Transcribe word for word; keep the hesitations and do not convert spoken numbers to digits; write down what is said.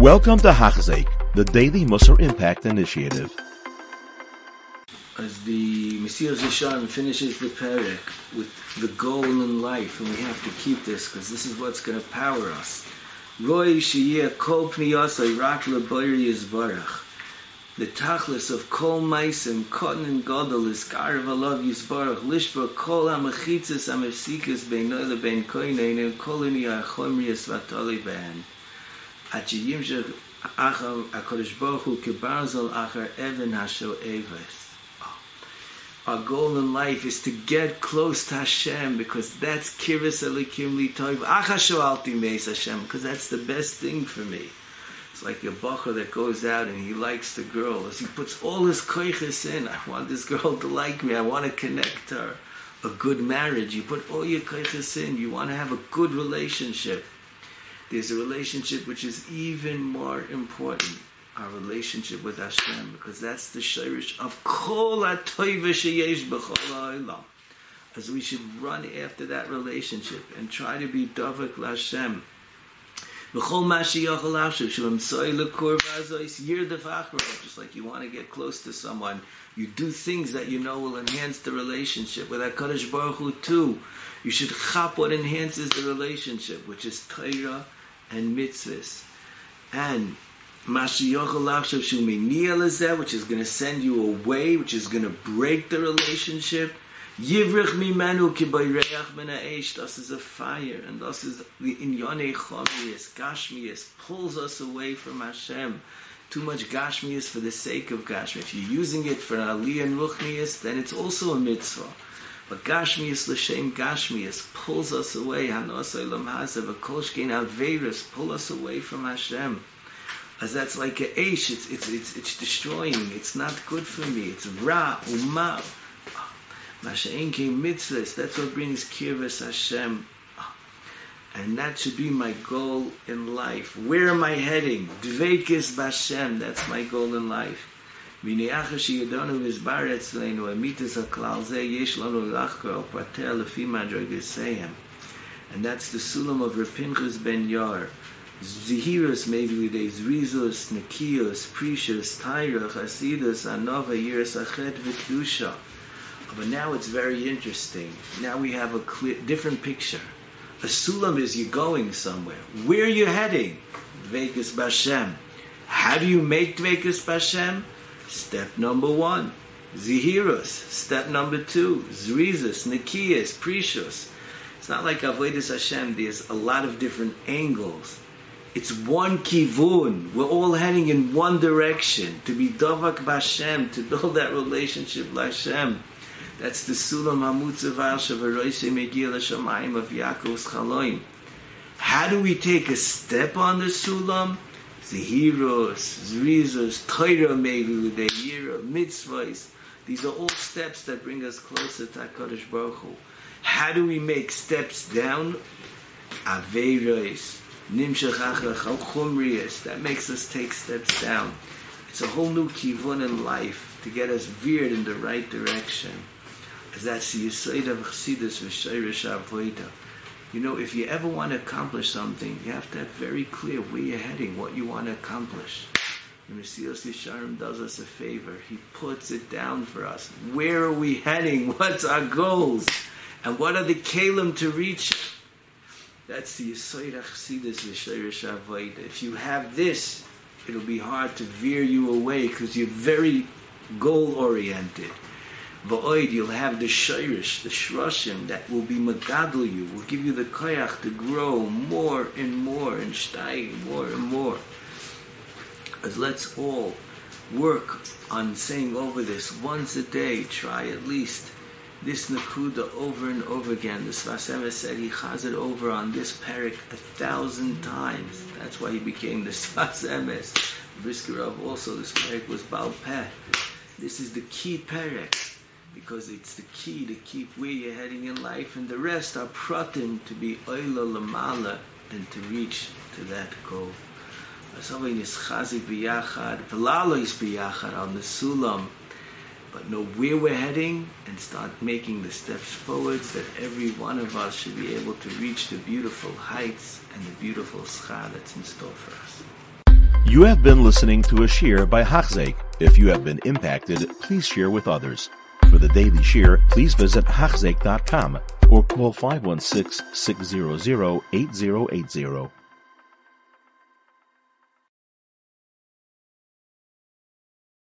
Welcome to Hachzeik, the Daily Musar Impact Initiative. As the Mesilas Yesharim finishes the perek with the goal in life, and we have to keep this because this is what's going to power us. Roy sheyeh kol pniyasai rak lebayir yizbarach. The tachlis of kol maisim kotan and gadol is karev alav yizbarach lishbar kol hamachitzas hamafsikas beinoy lebein koinein and kol iniyachomri yisvatali bein. HaKadosh Baruch Hu kebarzal achar even hasho'evas. Our goal in life is to get close to Hashem, because that's kiris elikim li toiv achasho alti meis Hashem, because that's the best thing for me. It's like a bacher that goes out and he likes the girl. As he puts all his koiches in, I want this girl to like me, I want to connect to her. A good marriage, you put all your koiches in, you want to have a good relationship. There's a relationship which is even more important, our relationship with Hashem, because that's the shirish of kol ha'toiva sheyesh b'chol ha'olam. As we should run after that relationship and try to be dovek l'Hashem. B'chol ma'shiyachol ha'shem shemsoi l'kurva zois yirdef achra. Just like you want to get close to someone, you do things that you know will enhance the relationship with HaKadosh Baruch Hu too. You should chap what enhances the relationship, which is Torah and mitzvahs. And which is going to send you away, which is going to break the relationship. Thus is a fire, and thus is the inyonei chomriyus, gashmiyus, pulls us away from Hashem. Too much gashmiyus for the sake of gashmiyus. If you're using it for an aliyah and ruchmiyus, then it's also a mitzvah. But Gashmius L'Shem Gashmius pulls us away. Hanosei L'Mhazev Akolshkein Averis pull us away from Hashem. As that's like an eish, it's, it's, it's, it's destroying. It's not good for me. It's Ra, Uma. Masha'enke Mitzvahs, that's what brings Kirvus Hashem. And that should be my goal in life. Where am I heading? Dveikis B'Hashem, that's my goal in life. And that's the sulam of Rav Pinchas Ben Yair. Zihirus, maybe there's Rizus, Nikios, Precious, Taira, Chasidus, Anova, Yiras, Achet, V'Kedusha. But now it's very interesting. Now we have a clear, different picture. A sulam is you're going somewhere. Where are you heading? Dveikus B'Hashem. How do you make Dveikus B'Hashem? Step number one, Zihirus. Step number two, Zrizus, Nikias, Precious. It's not like Avodas Hashem, there's a lot of different angles. It's one kivun. We're all heading in one direction, to be Dovak B'Hashem, to build that relationship with Hashem. That's the Sulam HaMutzavar Shavaroise Megiel HaShamayim of Yaakov's Chaloim. How do we take a step on the Sulam? Zihirus, Zrizos, Torah, maybe with Yira, Mitzvahs. These are all steps that bring us closer to HaKadosh Baruch Hu. How do we make steps down? Averos, Nimshach Achra Chumriyos. That makes us take steps down. It's a whole new kivun in life to get us veered in the right direction. That's the Yisod of Chassidus v'Shirish Avoda. You know, if you ever want to accomplish something, you have to have very clear where you're heading, what you want to accomplish. And Mesilas Yesharim does us a favor. He puts it down for us. Where are we heading? What's our goals? And what are the kelim to reach? That's the Yisod HaChassidus v'Shirish Avoda. If you have this, it'll be hard to veer you away because you're very goal-oriented. V'oid, you'll have the shirish, the shrashim, that will be megadol you, will give you the koyach to grow more and more and shtayim more and more. As let's all work on saying over this once a day, try at least this nakuda over and over again. The Svas Emes said he chazed over on this parak a thousand times. That's why he became the Svas Emes. Briskerov also, this parak was Baal Peh. This is the key parak, because it's the key to keep where you're heading in life, and the rest are pratim to be oila lamala and to reach to that goal. Something is chazik biyachad, velalois biyachad on the sulam, but know where we're heading and start making the steps forwards that every one of us should be able to reach the beautiful heights and the beautiful schar that's in store for us. You have been listening to a shir by Hachzeik. If you have been impacted, please share with others. For the daily shir, please visit hachzeik dot com or call five one six, six hundred, eight oh eight oh.